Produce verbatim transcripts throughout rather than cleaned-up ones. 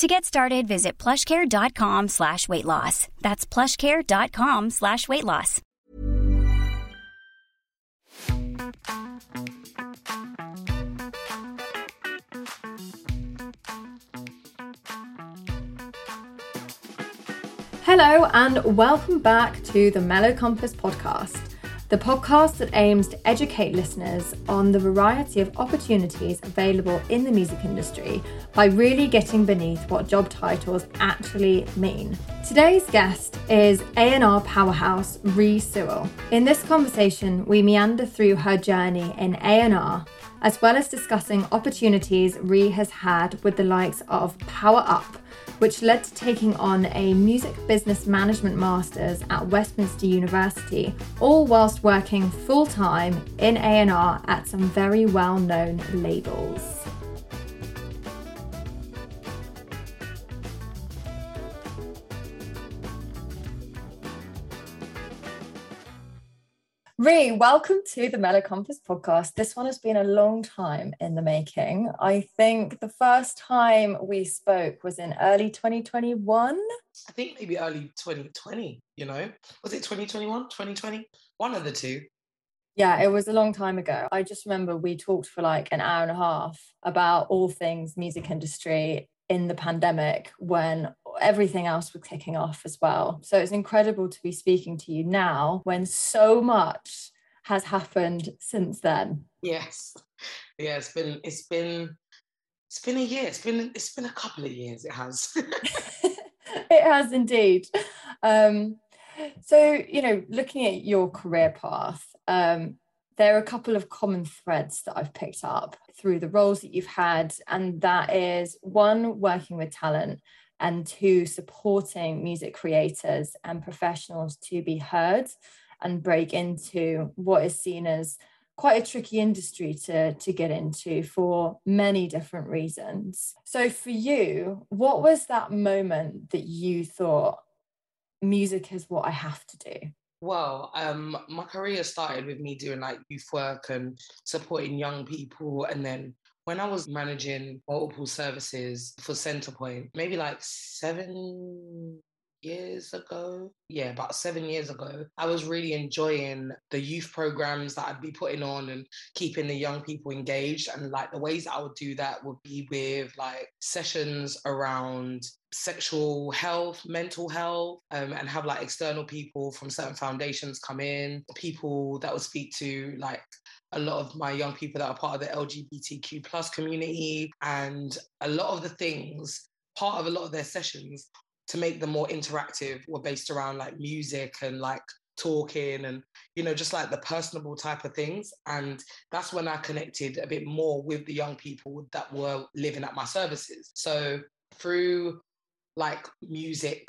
To get started, visit plushcare.com slash weight loss. That's plushcare.com slash weight loss. Hello and welcome back to the MeloCompass Podcast, the podcast that aims to educate listeners on the variety of opportunities available in the music industry by really getting beneath what job titles actually mean. Today's guest is A and R powerhouse Ree Sewell. In this conversation, we meander through her journey in A and R, as well as discussing opportunities Ree has had with the likes of Power Up, which led to taking on a music business management master's at Westminster University, all whilst working full-time in A and R at some very well-known labels. Ree, welcome to the MeloCompass Podcast. This one has been a long time in the making. I think the first time we spoke was in early twenty twenty-one. I think maybe early twenty twenty, you know. Was it twenty twenty-one, twenty twenty? One of the two. Yeah, it was a long time ago. I just remember we talked for like an hour and a half about all things music industry in the pandemic when everything else was kicking off as well. So it's incredible to be speaking to you now when so much has happened since then. Yes. Yeah, it's been it's been it's been a year. It's been it's been a couple of years it has. It has indeed. Um so, you know, looking at your career path, um there are a couple of common threads that I've picked up through the roles that you've had, and that is one, working with talent, and two, supporting music creators and professionals to be heard and break into what is seen as quite a tricky industry to, to get into for many different reasons. So for you, what was that moment that you thought, music is what I have to do? Well, um, my career started with me doing like youth work and supporting young people, and then when I was managing multiple services for Centerpoint, maybe like seven years ago, yeah, about seven years ago, I was really enjoying the youth programs that I'd be putting on and keeping the young people engaged. And like the ways that I would do that would be with like sessions around sexual health, mental health, um, and have like external people from certain foundations come in, people that would speak to like a lot of my young people that are part of the L G B T Q plus community, and a lot of the things, part of a lot of their sessions to make them more interactive were based around like music and like talking and, you know, just like the personable type of things. And that's when I connected a bit more with the young people that were living at my services. So through like music,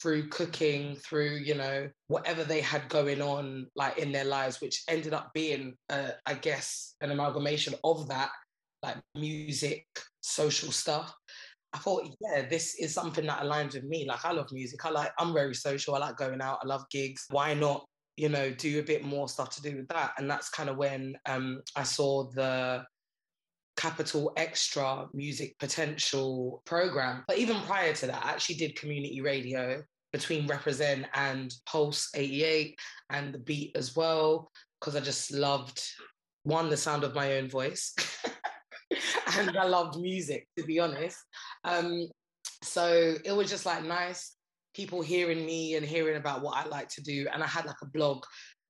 through cooking, through, you know, whatever they had going on, like, in their lives, which ended up being, uh, I guess, an amalgamation of that, like, music, social stuff. I thought, yeah, this is something that aligns with me. Like, I love music. I like, I'm very social. I like going out. I love gigs. Why not, you know, do a bit more stuff to do with that? And that's kind of when um, I saw the Capital Xtra Music Potential Programme. But even prior to that, I actually did community radio between Represent and Pulse eighty-eight and The Beat as well, because I just loved, one, the sound of my own voice, and I loved music, to be honest. Um, so it was just like nice people hearing me and hearing about what I like to do. And I had like a blog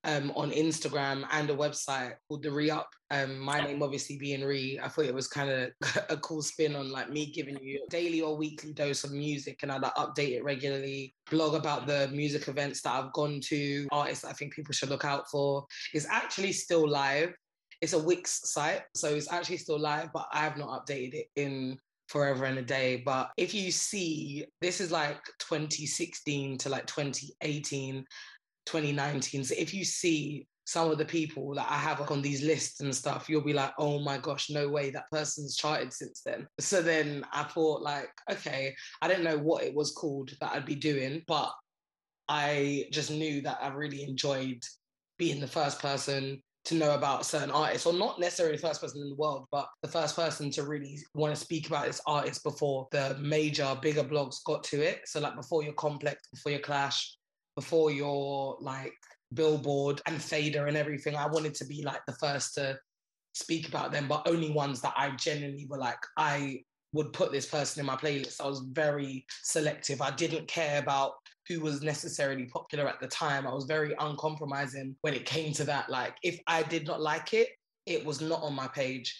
um, on Instagram and a website called The Re-Up. Um, my name obviously being Ree, I thought it was kind of a cool spin on like me giving you a daily or weekly dose of music, and I like, update it regularly, blog about the music events that I've gone to, artists that I think people should look out for. It's actually still live. It's a Wix site, so it's actually still live, but I have not updated it in forever and a day. But if you see, this is like twenty sixteen to like twenty eighteen, twenty nineteen. So if you see some of the people that I have on these lists and stuff, you'll be like, oh my gosh, no way, that person's charted since then. So then I thought like, okay, I didn't know what it was called that I'd be doing, but I just knew that I really enjoyed being the first person to know about certain artists, or not necessarily the first person in the world, but the first person to really want to speak about this artist before the major, bigger blogs got to it. So like before your Complex, before your Clash, before your like Billboard and Fader and everything, I wanted to be like the first to speak about them, but only ones that I genuinely were like, I would put this person in my playlist. I was very selective. I didn't care about who was necessarily popular at the time. I was very uncompromising when it came to that. Like, if I did not like it, it was not on my page.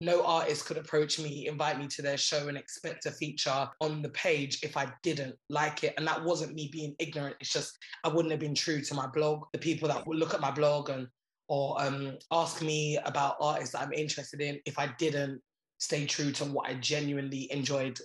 No artist could approach me, invite me to their show and expect a feature on the page if I didn't like it. And that wasn't me being ignorant. It's just I wouldn't have been true to my blog. The people that would look at my blog and or um, ask me about artists that I'm interested in, if I didn't stay true to what I genuinely enjoyed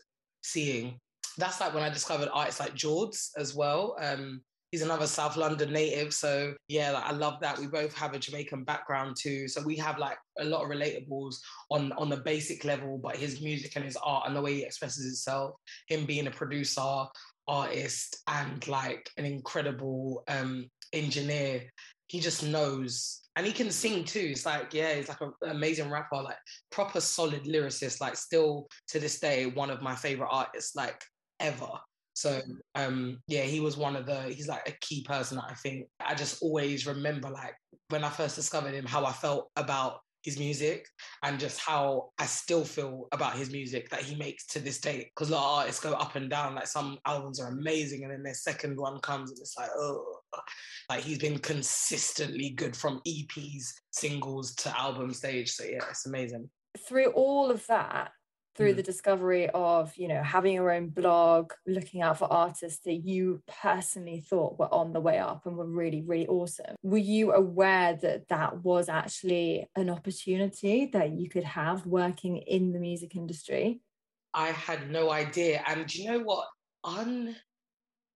seeing. That's like when I discovered artists like Jords as well. Um, he's another South London native. So yeah, like, I love that. We both have a Jamaican background too. So we have like a lot of relatables on, on the basic level, but his music and his art and the way he expresses himself, him being a producer, artist, and like an incredible um, engineer. He just knows. And he can sing too. It's like, yeah, he's like an amazing rapper, like proper solid lyricist, like still to this day, one of my favorite artists, like, ever. So um yeah, he was one of the he's like a key person that I think I just always remember, like when I first discovered him, how I felt about his music and just how I still feel about his music that he makes to this day, because a lot of artists go up and down. Like some albums are amazing and then their second one comes and it's like, oh, like he's been consistently good from E Ps, singles to album stage. So yeah, it's amazing. Through all of that, through the discovery of, you know, having your own blog, looking out for artists that you personally thought were on the way up and were really, really awesome. Were you aware that that was actually an opportunity that you could have working in the music industry? I had no idea. And do you know what?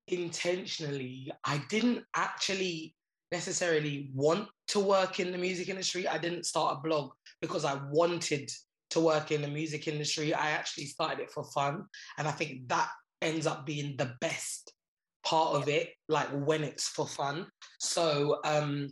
Unintentionally, I didn't actually necessarily want to work in the music industry. I didn't start a blog because I wanted to work in the music industry. I actually started it for fun. And I think that ends up being the best part of it, like when it's for fun. So um,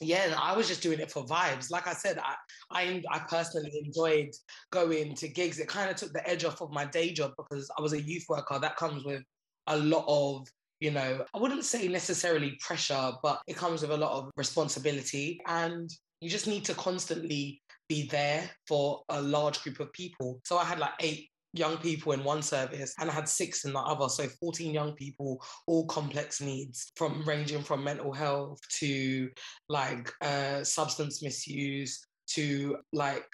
yeah, I was just doing it for vibes. Like I said, I, I, I personally enjoyed going to gigs. It kind of took the edge off of my day job because I was a youth worker. That comes with a lot of, you know, I wouldn't say necessarily pressure, but it comes with a lot of responsibility. And you just need to constantly be there for a large group of people. So I had like eight young people in one service and I had six in the other. So fourteen young people, all complex needs, from ranging from mental health to like uh, substance misuse to like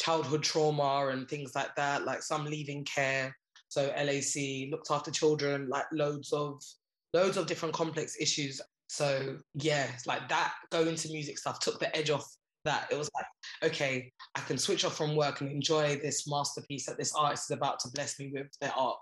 childhood trauma and things like that, like some leaving care. So L A C, looked after children, like loads of, loads of different complex issues. So yeah, like that going to music stuff took the edge off that. It was like, okay, I can switch off from work and enjoy this masterpiece that this artist is about to bless me with their art.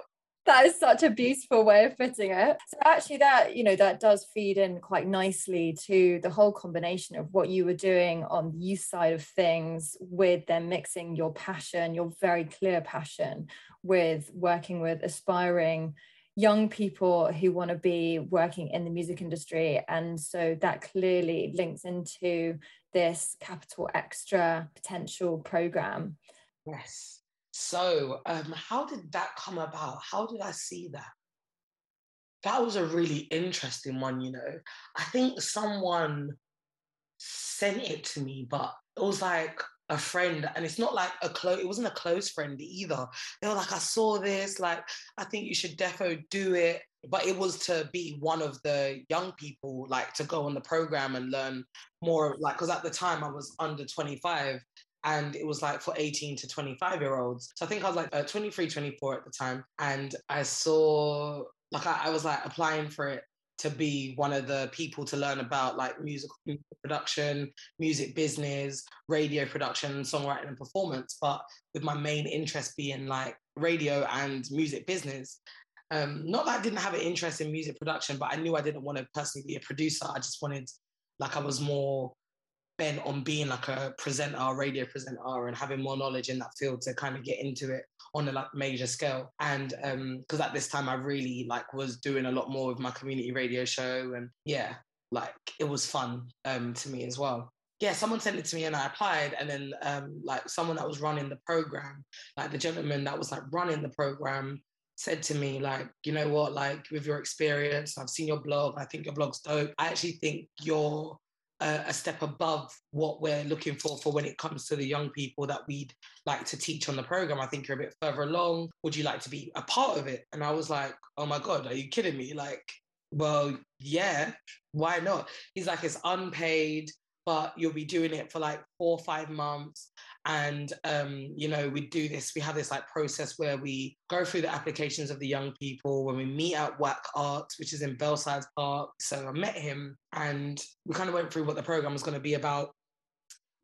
That is such a beautiful way of putting it. So actually that, you know, that does feed in quite nicely to the whole combination of what you were doing on the youth side of things with then mixing your passion, your very clear passion, with working with aspiring young people who want to be working in the music industry. And so that clearly links into this Capital Xtra Potential Programme. Yes. So um, how did that come about? How did I see that? That was a really interesting one, you know. I think someone sent it to me, but it was like a friend, and it's not like a close, it wasn't a close friend either. They were like, I saw this, like, I think you should defo do it. But it was to be one of the young people, like, to go on the program and learn more, like, because at the time I was under twenty-five, and it was like for eighteen to twenty-five year olds. So I think I was like uh, twenty-three, twenty-four at the time. And I saw, like, I, I was like applying for it to be one of the people to learn about like music production, music business, radio production, songwriting and performance. But with my main interest being like radio and music business. Um, not that I didn't have an interest in music production, but I knew I didn't want to personally be a producer. I just wanted, like, I was more bent on being like a presenter, radio presenter, and having more knowledge in that field to kind of get into it on a like major scale. And um, because at this time I really like was doing a lot more with my community radio show, and yeah, like it was fun um, to me as well. Yeah, someone sent it to me and I applied, and then um, like someone that was running the program, like the gentleman that was like running the program, said to me, like, you know what, like, with your experience, I've seen your blog, I think your blog's dope. I actually think you're uh, a step above what we're looking for for when it comes to the young people that we'd like to teach on the program. I think you're a bit further along. Would you like to be a part of it? And I was like, oh my God, are you kidding me? Like, well, yeah, why not? He's like, it's unpaid, but you'll be doing it for like four or five months. And, um, you know, we do this, we have this like process where we go through the applications of the young people when we meet at W A C Arts, which is in Belsize Park. So I met him and we kind of went through what the program was going to be about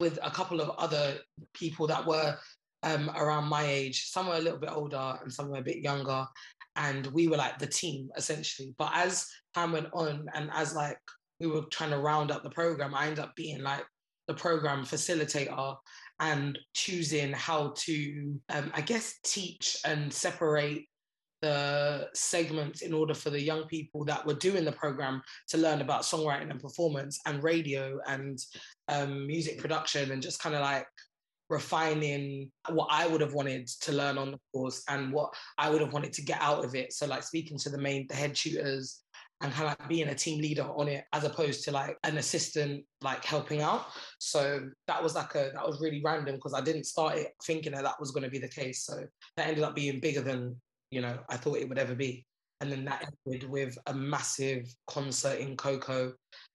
with a couple of other people that were um, around my age. Some were a little bit older and some were a bit younger. And we were like the team, essentially. But as time went on and as like we were trying to round up the program, I ended up being like the program facilitator and choosing how to, um, I guess, teach and separate the segments in order for the young people that were doing the program to learn about songwriting and performance and radio and um, music production, and just kind of like refining what I would have wanted to learn on the course and what I would have wanted to get out of it. So like speaking to the main, the head tutors, and kind of like being a team leader on it as opposed to like an assistant like helping out. So that was like a, that was really random because I didn't start it thinking that that was going to be the case. So that ended up being bigger than, you know, I thought it would ever be. And then that ended with a massive concert in Coco.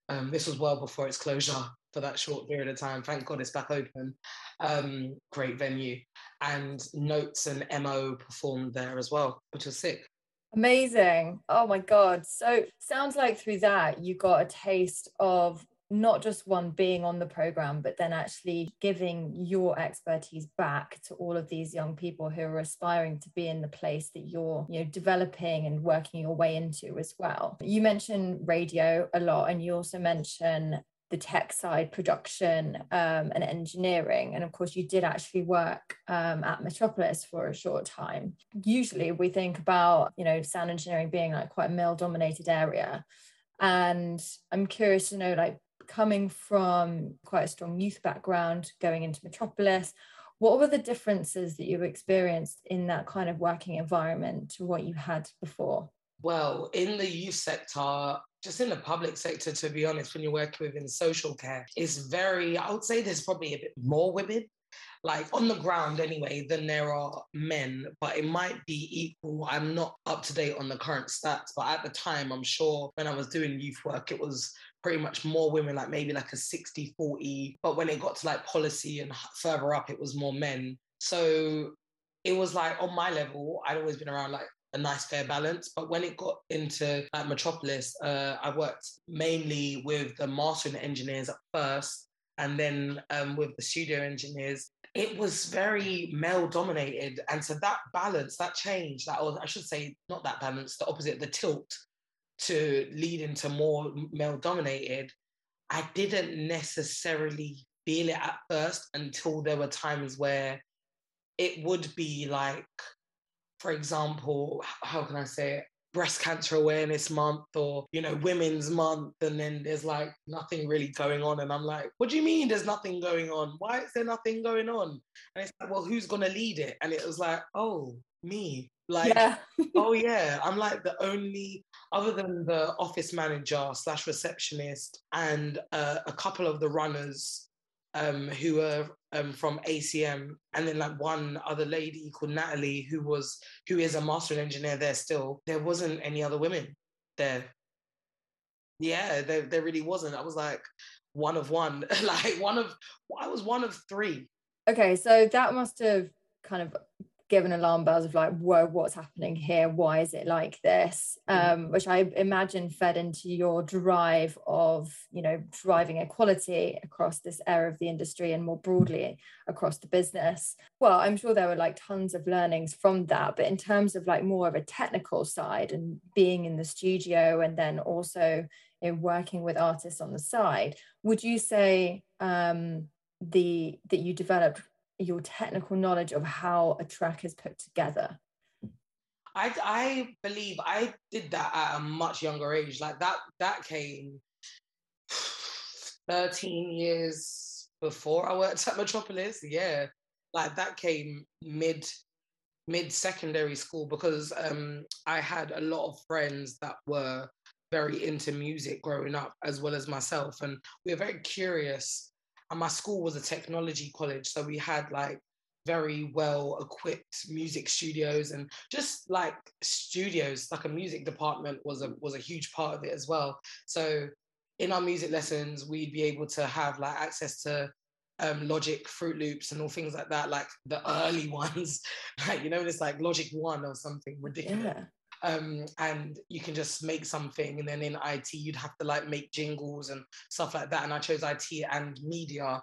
Um, this was well before its closure for that short period of time. Thank God it's back open. Um, great venue. And Notes and M O performed there as well, which was sick. Amazing. Oh my God. So sounds like through that you got a taste of not just one being on the program, but then actually giving your expertise back to all of these young people who are aspiring to be in the place that you're, you know, developing and working your way into as well. You mention radio a lot, and you also mention the tech side, production um, and engineering. And of course, you did actually work um, at Metropolis for a short time. Usually we think about, you know, sound engineering being like quite a male dominated area. And I'm curious to know, like, coming from quite a strong youth background, going into Metropolis, what were the differences that you experienced in that kind of working environment to what you had before? Well, in the youth sector, just in the public sector, to be honest, when you're working within social care, it's very, I would say there's probably a bit more women, like on the ground anyway, than there are men, but it might be equal. I'm not up to date on the current stats, but at the time, I'm sure when I was doing youth work, it was pretty much more women, like maybe like a sixty forty. But when it got to like policy and further up, it was more men. So it was like on my level, I'd always been around like a nice fair balance. But when it got into like Metropolis, uh, I worked mainly with the mastering engineers at first, and then um, with the studio engineers. It was very male dominated. And so that balance, that change, that was, I should say, not that balance, the opposite, the tilt to lead into more male dominated, I didn't necessarily feel it at first until there were times where it would be like, for example, how can I say it? Breast Cancer Awareness Month, or, you know, Women's Month. And then there's like nothing really going on. And I'm like, what do you mean there's nothing going on? Why is there nothing going on? And it's like, well, who's going to lead it? And it was like, oh, me. Like, yeah. oh yeah, I'm like the only, other than the office manager slash receptionist and uh, a couple of the runners um, who were um, from A C M, and then like one other lady called Natalie, who was who is a mastering engineer there still. There wasn't any other women there. Yeah, there there really wasn't. I was like one of one, like one of I was one of three. Okay, so that must have kind of given alarm bells of like, whoa, what's happening here? Why is it like this? Um, which I imagine fed into your drive of, you know, driving equality across this area of the industry and more broadly across the business. Well, I'm sure there were like tons of learnings from that, but in terms of like more of a technical side and being in the studio and then also in working with artists on the side, would you say um, the that you developed your technical knowledge of how a track is put together? I, I believe I did that at a much younger age. Like that that came thirteen years before I worked at Metropolis. Yeah, like that came mid mid secondary school, because um, I had a lot of friends that were very into music growing up, as well as myself, and we were very curious. And my school was a technology college, so we had like very well equipped music studios and just like studios, like a music department was a was a huge part of it as well. So in our music lessons, we'd be able to have like access to um, Logic, Fruit Loops and all things like that, like the early ones, like, you know, it's like Logic One or something ridiculous. Yeah. Um, and you can just make something, and then in I T you'd have to like make jingles and stuff like that. And I chose I T and media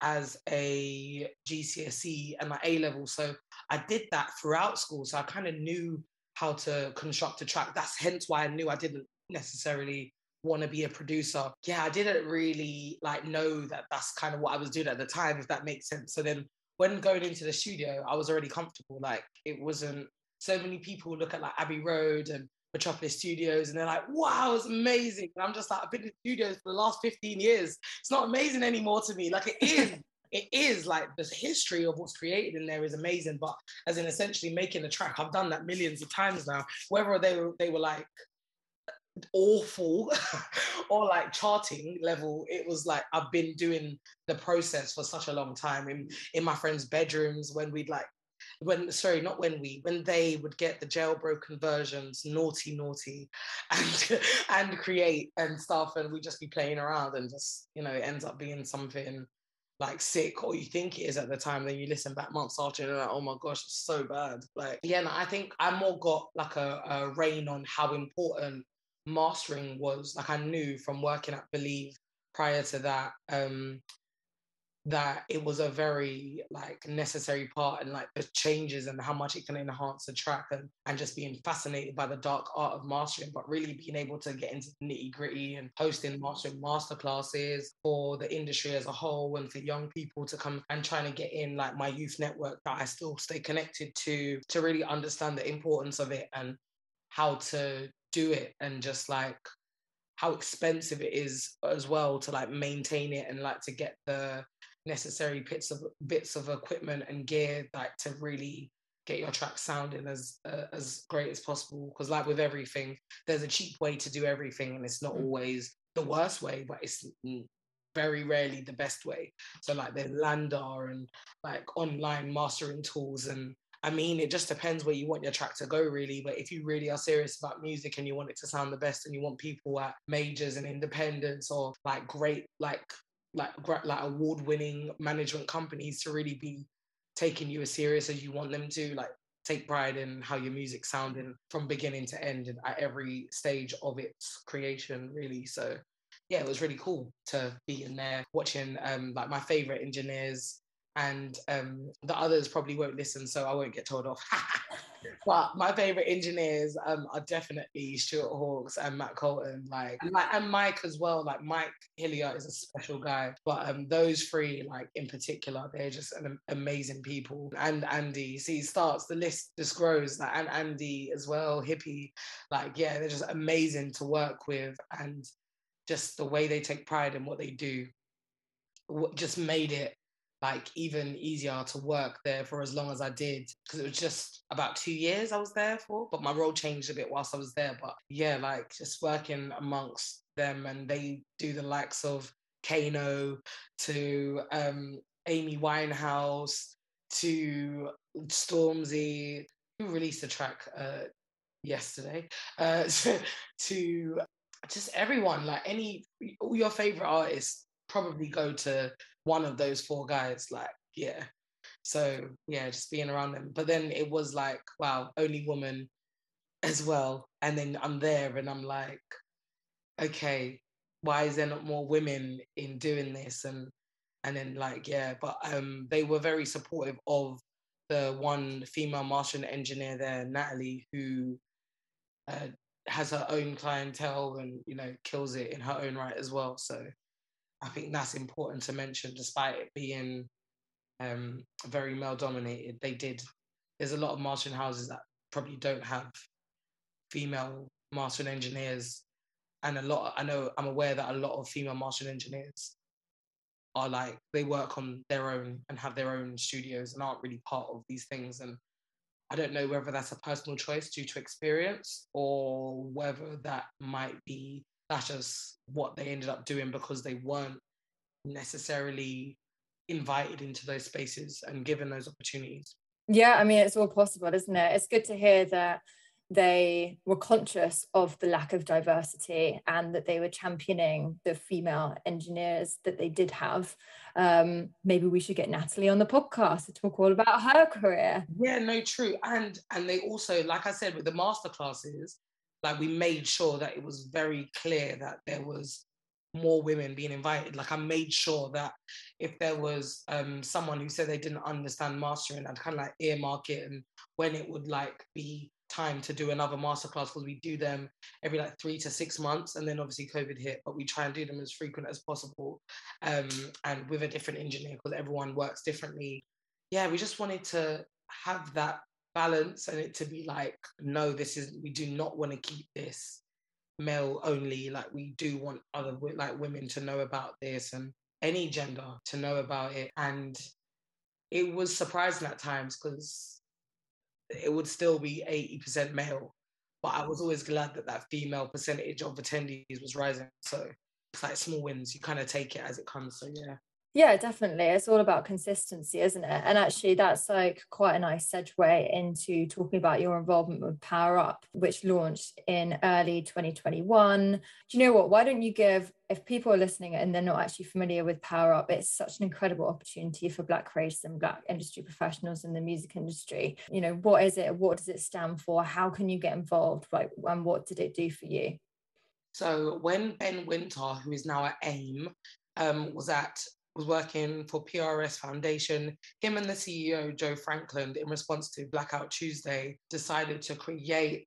as a G C S E and my A level, so I did that throughout school, so I kind of knew how to construct a track. That's hence why I knew I didn't necessarily want to be a producer. Yeah, I didn't really like know that that's kind of what I was doing at the time, if that makes sense. So then when going into the studio, I was already comfortable. Like it wasn't So many people look at like Abbey Road and Metropolis Studios and they're like, wow, it's amazing. And I'm just like, I've been in studios for the last fifteen years. It's not amazing anymore to me. Like it is, it is like the history of what's created in there is amazing. But as in essentially making a track, I've done that millions of times now. Whether they were, they were like awful or like charting level, it was like, I've been doing the process for such a long time in, in my friends' bedrooms when we'd like, When sorry, not when we, when they would get the jailbroken versions, naughty, naughty, and and create and stuff, and we'd just be playing around and just, you know, it ends up being something like sick, or you think it is at the time, then you listen back months after and you're like, oh my gosh, it's so bad. Like, yeah, no, I think I more got like a, a rein on how important mastering was. Like I knew from working at Believe prior to that, um, that it was a very like necessary part, and like the changes and how much it can enhance a track, and, and just being fascinated by the dark art of mastering, but really being able to get into the nitty gritty and hosting mastering masterclasses for the industry as a whole and for young people to come, and trying to get in like my youth network that I still stay connected to, to really understand the importance of it and how to do it, and just like how expensive it is as well to like maintain it and like to get the necessary bits of bits of equipment and gear, like to really get your track sounding as uh, as great as possible. Because like with everything, there's a cheap way to do everything, and it's not always the worst way, but it's very rarely the best way. So like there's Landar and like online mastering tools, and I mean, it just depends where you want your track to go, really. But if you really are serious about music and you want it to sound the best, and you want people at majors and independents or like great like like like award-winning management companies to really be taking you as serious as you want them to, like take pride in how your music sounding from beginning to end and at every stage of its creation, really. So yeah, it was really cool to be in there watching um like my favorite engineers, and um the others probably won't listen, so I won't get told off. But my favorite engineers um, are definitely Stuart Hawkes and Matt Colton, like, and Mike as well. Like Mike Hillier is a special guy, but um, those three, like in particular, they're just an amazing people. And Andy, see, starts the list just grows. Like, and Andy as well, Hippie, like yeah, they're just amazing to work with, and just the way they take pride in what they do, just made it like even easier to work there for as long as I did, because it was just about two years I was there for, but my role changed a bit whilst I was there. But yeah, like just working amongst them, and they do the likes of Kano, to um, Amy Winehouse, to Stormzy, who released a track uh, yesterday, uh, to, to just everyone, like any, all your favorite artists probably go to one of those four guys, like, yeah. So yeah, just being around them. But then it was like, wow, only woman as well. And then I'm there and I'm like, okay, why is there not more women in doing this? And and then like, yeah, but um, they were very supportive of the one female mastering engineer there, Natalie, who uh, has her own clientele and, you know, kills it in her own right as well. So I think that's important to mention, despite it being um, very male dominated. They did, there's a lot of mastering houses that probably don't have female mastering engineers. And a lot, I know, I'm aware that a lot of female mastering engineers are like, they work on their own and have their own studios and aren't really part of these things. And I don't know whether that's a personal choice due to experience or whether that might be, that's just what they ended up doing because they weren't necessarily invited into those spaces and given those opportunities. Yeah, I mean, it's all possible, isn't it? It's good to hear that they were conscious of the lack of diversity and that they were championing the female engineers that they did have. Um, maybe we should get Natalie on the podcast to talk all about her career. Yeah, no, true. And and they also, like I said, with the masterclasses, like we made sure that it was very clear that there was more women being invited. Like I made sure that if there was um, someone who said they didn't understand mastering, I'd kind of like earmark it and when it would like be time to do another masterclass, because we do them every like three to six months and then obviously COVID hit, but we try and do them as frequent as possible um, and with a different engineer because everyone works differently. Yeah, we just wanted to have that balance and it to be like, no, this is, we do not want to keep this male only, like we do want other like women to know about this and any gender to know about it. And it was surprising at times because it would still be eighty percent male, but I was always glad that that female percentage of attendees was rising. So it's like small wins, you kind of take it as it comes. So yeah. Yeah, definitely. It's all about consistency, isn't it? And actually that's like quite a nice segue into talking about your involvement with Power Up, which launched in early twenty twenty-one. Do you know what? Why don't you give, if people are listening and they're not actually familiar with Power Up, it's such an incredible opportunity for Black creators and Black industry professionals in the music industry. You know, what is it? What does it stand for? How can you get involved? Like, and what did it do for you? So when Ben Winter, who is now at AIM, um, was at was working for P R S Foundation, him and the C E O, Joe Frankland, in response to Blackout Tuesday, decided to create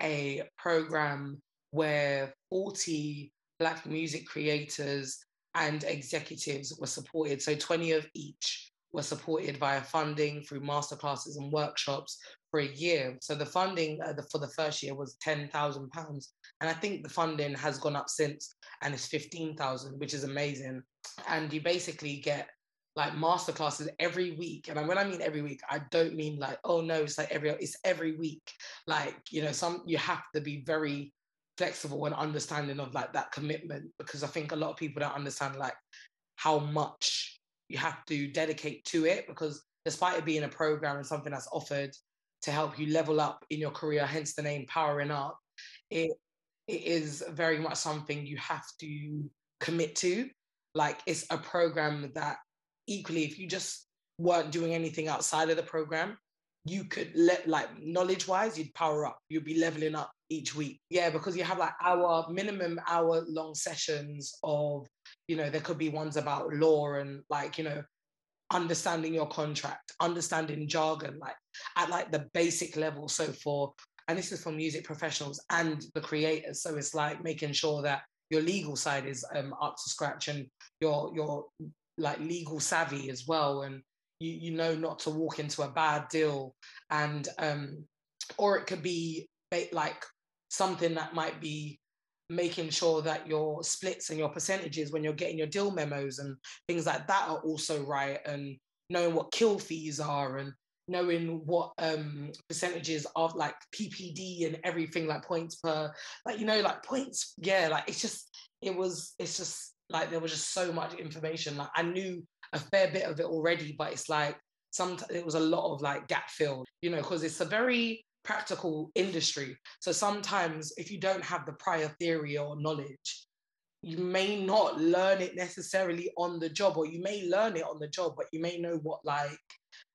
a program where forty Black music creators and executives were supported. So twenty of each were supported via funding through masterclasses and workshops for a year. So the funding uh, the, for the first year was ten thousand pounds. And I think the funding has gone up since and it's fifteen thousand, which is amazing. And you basically get like masterclasses every week. And when I mean every week, I don't mean like, oh no, it's like every, it's every week. Like, you know, some, you have to be very flexible and understanding of like that commitment, because I think a lot of people don't understand like how much you have to dedicate to it, because despite it being a program and something that's offered to help you level up in your career, hence the name Powering Up, it it is very much something you have to commit to. Like it's a program that equally, if you just weren't doing anything outside of the program, you could let like knowledge-wise, you'd power up. You'd be leveling up each week. Yeah, because you have like hour, minimum hour long sessions of, you know, there could be ones about law and like, you know, understanding your contract, understanding jargon, like at like the basic level. So for, and this is for music professionals and the creators. So it's like making sure that your legal side is um, up to scratch and your your like legal savvy as well, and you you know not to walk into a bad deal, and um, or it could be like something that might be making sure that your splits and your percentages when you're getting your deal memos and things like that are also right, and knowing what kill fees are and knowing what um, percentages of like P P D and everything, like points per, like, you know, like points. Yeah, like it's just, it was, it's just like there was just so much information. Like I knew a fair bit of it already, but it's like sometimes it was a lot of like gap fill, you know, because it's a very practical industry. So sometimes if you don't have the prior theory or knowledge, you may not learn it necessarily on the job, or you may learn it on the job, but you may know what like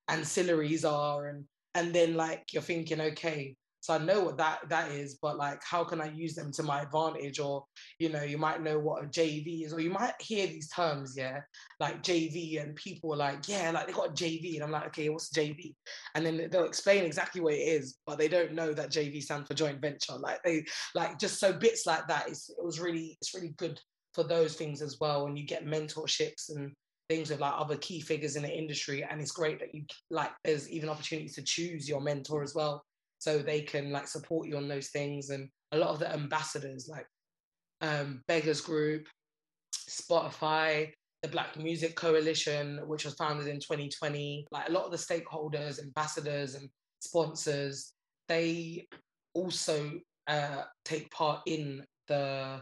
ancillaries are, and and then like you're thinking, okay, so I know what that that is, but like how can I use them to my advantage? Or you know, you might know what a J V is, or you might hear these terms, yeah, like J V, and people are like, yeah, like they got a J V, and I'm like, okay, what's J V? And then they'll explain exactly what it is, but they don't know that J V stands for joint venture. Like they like just so bits like that. It's, it was really it's really good for those things as well, and you get mentorships and things with like other key figures in the industry. And it's great that you like there's even opportunities to choose your mentor as well, so they can like support you on those things. And a lot of the ambassadors, like um Beggars Group, Spotify, the Black Music Coalition, which was founded in twenty twenty, like a lot of the stakeholders, ambassadors and sponsors, they also uh take part in the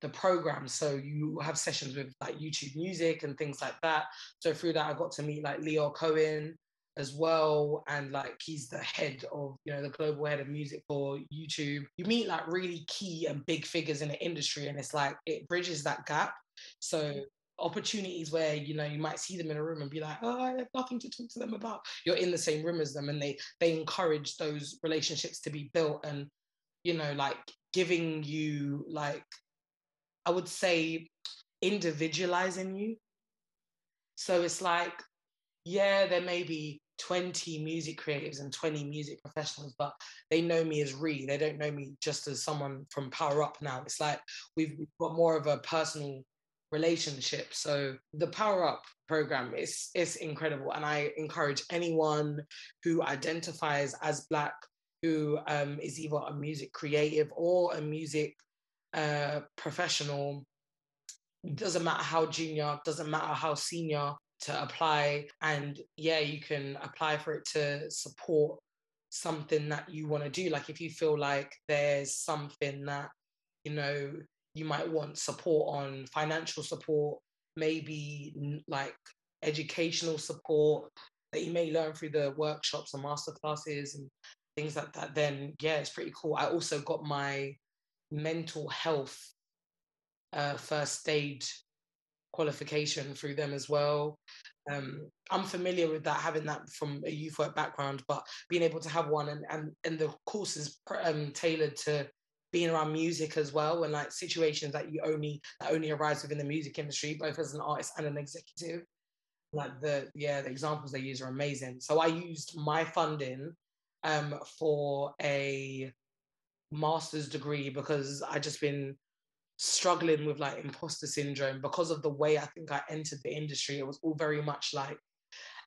the program. So you have sessions with like YouTube Music and things like that. So through that, I got to meet like Leo Cohen as well. And like, he's the head of, you know, the global head of music for YouTube. You meet like really key and big figures in the industry. And it's like, it bridges that gap. So opportunities where, you know, you might see them in a room and be like, oh, I have nothing to talk to them about. You're in the same room as them. And they, they encourage those relationships to be built. And, you know, like giving you like, I would say individualizing you. So it's like, yeah, there may be twenty music creatives and twenty music professionals, but they know me as Ree. They don't know me just as someone from Power Up now. It's like we've got more of a personal relationship. So the Power Up program is, is incredible. And I encourage anyone who identifies as Black, who um, is either a music creative or a music uh professional, doesn't matter how junior, doesn't matter how senior, to apply. And yeah, you can apply for it to support something that you want to do. Like if you feel like there's something that, you know, you might want support on, financial support, maybe like educational support that you may learn through the workshops and masterclasses and things like that, then yeah, it's pretty cool. I also got my mental health uh, first aid qualification through them as well. Um, I'm familiar with that, having that from a youth work background, but being able to have one and and, and the course is um, tailored to being around music as well, and like situations that you only that only arise within the music industry, both as an artist and an executive. Like the yeah, the examples they use are amazing. So I used my funding um, for a master's degree because I just been struggling with like imposter syndrome because of the way I think I entered the industry. It was all very much like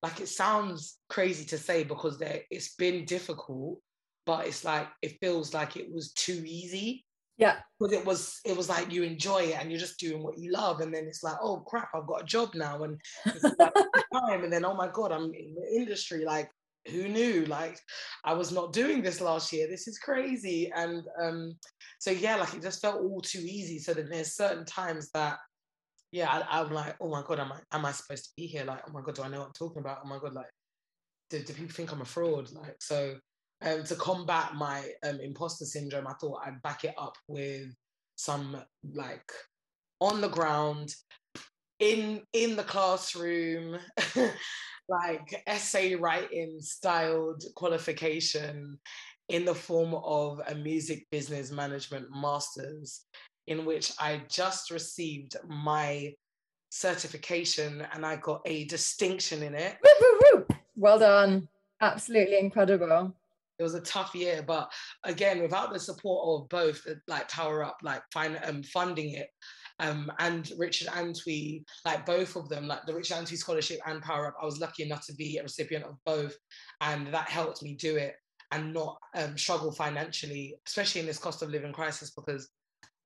like it sounds crazy to say because there it's been difficult, but it's like it feels like it was too easy. Yeah, because it was it was like you enjoy it and you're just doing what you love, and then it's like, oh crap, I've got a job now, and it's like time, and then oh my god, I'm in the industry. Like who knew? Like I was not doing this last year. This is crazy. And um, so yeah, like it just felt all too easy. So then there's certain times that yeah, I, I'm like, oh my god, am I am I supposed to be here? Like oh my god, do I know what I'm talking about? Oh my god, like do, do people think I'm a fraud? Like so um, to combat my um, imposter syndrome, I thought I'd back it up with some like on the ground, in in the classroom. Like essay writing styled qualification in the form of a music business management master's, in which I just received my certification and I got a distinction in it. Woo, woo, woo. Well done. Absolutely incredible. It was a tough year, but again, without the support of both, like Power Up, like find, um, funding it, Um, and Richard Antwi, like both of them, like the Richard Antwi Scholarship and Power Up, I was lucky enough to be a recipient of both. And that helped me do it and not um, struggle financially, especially in this cost of living crisis, because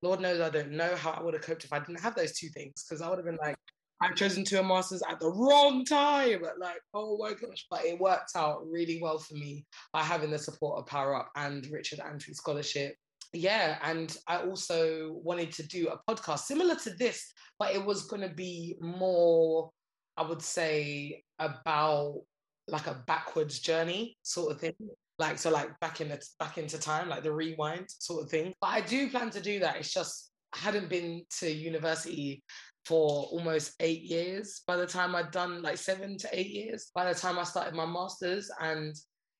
Lord knows I don't know how I would have coped if I didn't have those two things, because I would have been like, I've chosen two masters at the wrong time. Like, oh my gosh, but it worked out really well for me by having the support of Power Up and Richard Antwi Scholarship. yeah, and I also wanted to do a podcast similar to this, but it was going to be more, I would say, about like a backwards journey sort of thing. Like, so like back in the, back into time, like the rewind sort of thing. But I do plan to do that. It's just, I hadn't been to university for almost eight years. By the time I'd done like seven to eight years, by the time I started my master's, and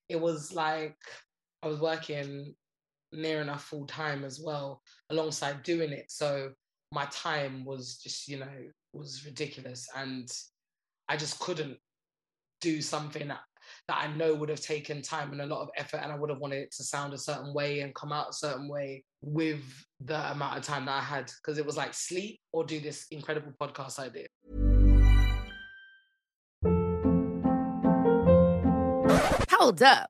it was like, I was working near enough full time as well alongside doing it. So my time was just, you know, was ridiculous. And I just couldn't do something that, that I know would have taken time and a lot of effort, and I would have wanted it to sound a certain way and come out a certain way with the amount of time that I had, because it was like sleep or do this incredible podcast I did. Hold up.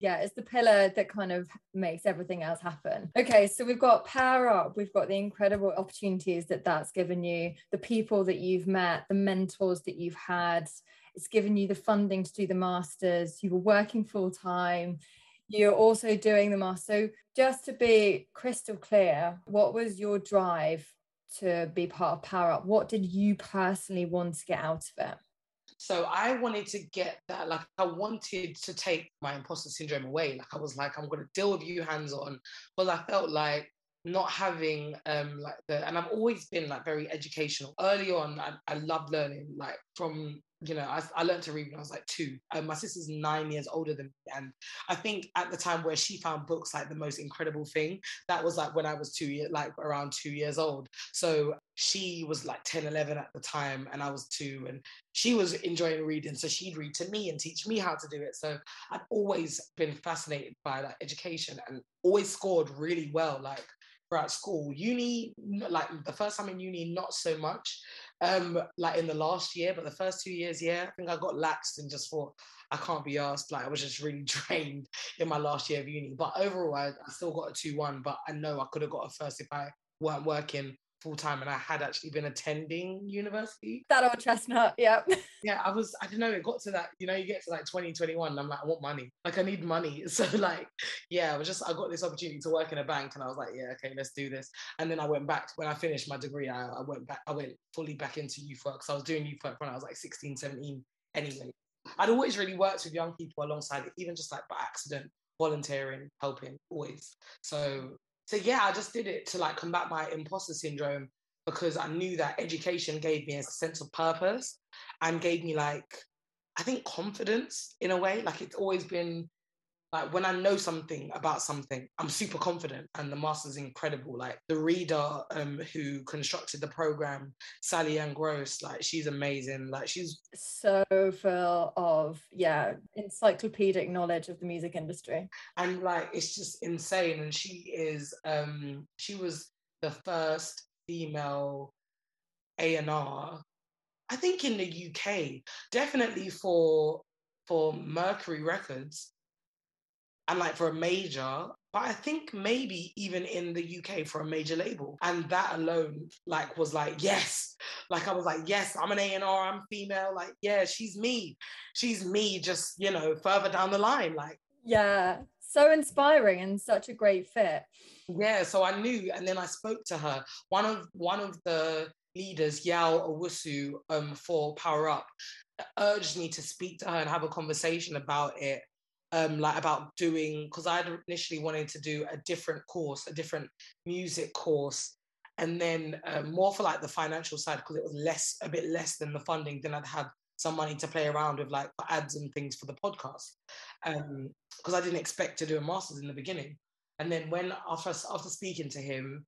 Yeah, it's the pillar that kind of makes everything else happen. Okay, so we've got Power Up. We've got the incredible opportunities that that's given you, the people that you've met, the mentors that you've had. It's given you the funding to do the masters. You were working full time. You're also doing the master. So just to be crystal clear, what was your drive to be part of Power Up? What did you personally want to get out of it? So I wanted to get that, like I wanted to take my imposter syndrome away. Like I was like, I'm going to deal with you hands on. But I felt like not having um like the, and I've always been like very educational. Early on, I, I loved learning. Like from, you know, I, I learned to read when I was like two. Um, my sister's nine years older than me. And I think at the time where she found books like the most incredible thing, that was like when I was two years, like around two years old. So she was like ten, eleven at the time, and I was two, and she was enjoying reading. So she'd read to me and teach me how to do it. So I've always been fascinated by that education and always scored really well, like throughout school. Uni, like the first time in uni, not so much. Um, like in the last year, but the first two years, yeah, I think I got laxed and just thought I can't be asked. Like I was just really drained in my last year of uni. But overall, I, I still got a two one, but I know I could have got a first if I weren't working full time and I had actually been attending university. That old chestnut, yeah. Yeah, I was, I don't know, it got to that, you know, you get to like twenty, twenty-one and I'm like, I want money. Like I need money. So like, yeah, I was just, I got this opportunity to work in a bank and I was like, yeah, okay, let's do this. And then I went back, when I finished my degree, I, I went back, I went fully back into youth work. So I was doing youth work when I was like sixteen, seventeen anyway. I'd always really worked with young people alongside it, even just like by accident, volunteering, helping, always. So So yeah, I just did it to like combat my imposter syndrome, because I knew that education gave me a sense of purpose and gave me like, I think confidence in a way. Like it's always been Like, when I know something about something, I'm super confident, and the master's incredible. Like, the reader um, who constructed the program, Sally Ann Gross, like, she's amazing. Like, she's so full of, yeah, encyclopedic knowledge of the music industry. And, like, it's just insane. And she is, um, she was the first female A and R, I think, in the U K, definitely for, for Mercury Records, and like for a major, but I think maybe even in the U K for a major label. And that alone, like, was like, yes. Like, I was like, yes, I'm an A and R, I'm female. Like, yeah, she's me. She's me, just, you know, further down the line. Like, yeah, so inspiring and such a great fit. Yeah, so I knew, and then I spoke to her. One of, one of the leaders, Yao Owusu, um, for Power Up, urged me to speak to her and have a conversation about it. Um, like, about doing, because I'd initially wanted to do a different course, a different music course, and then um, more for like the financial side, because it was less, a bit less than the funding. Then I'd have some money to play around with, like ads and things for the podcast, because um, I didn't expect to do a master's in the beginning. And then when after after speaking to him,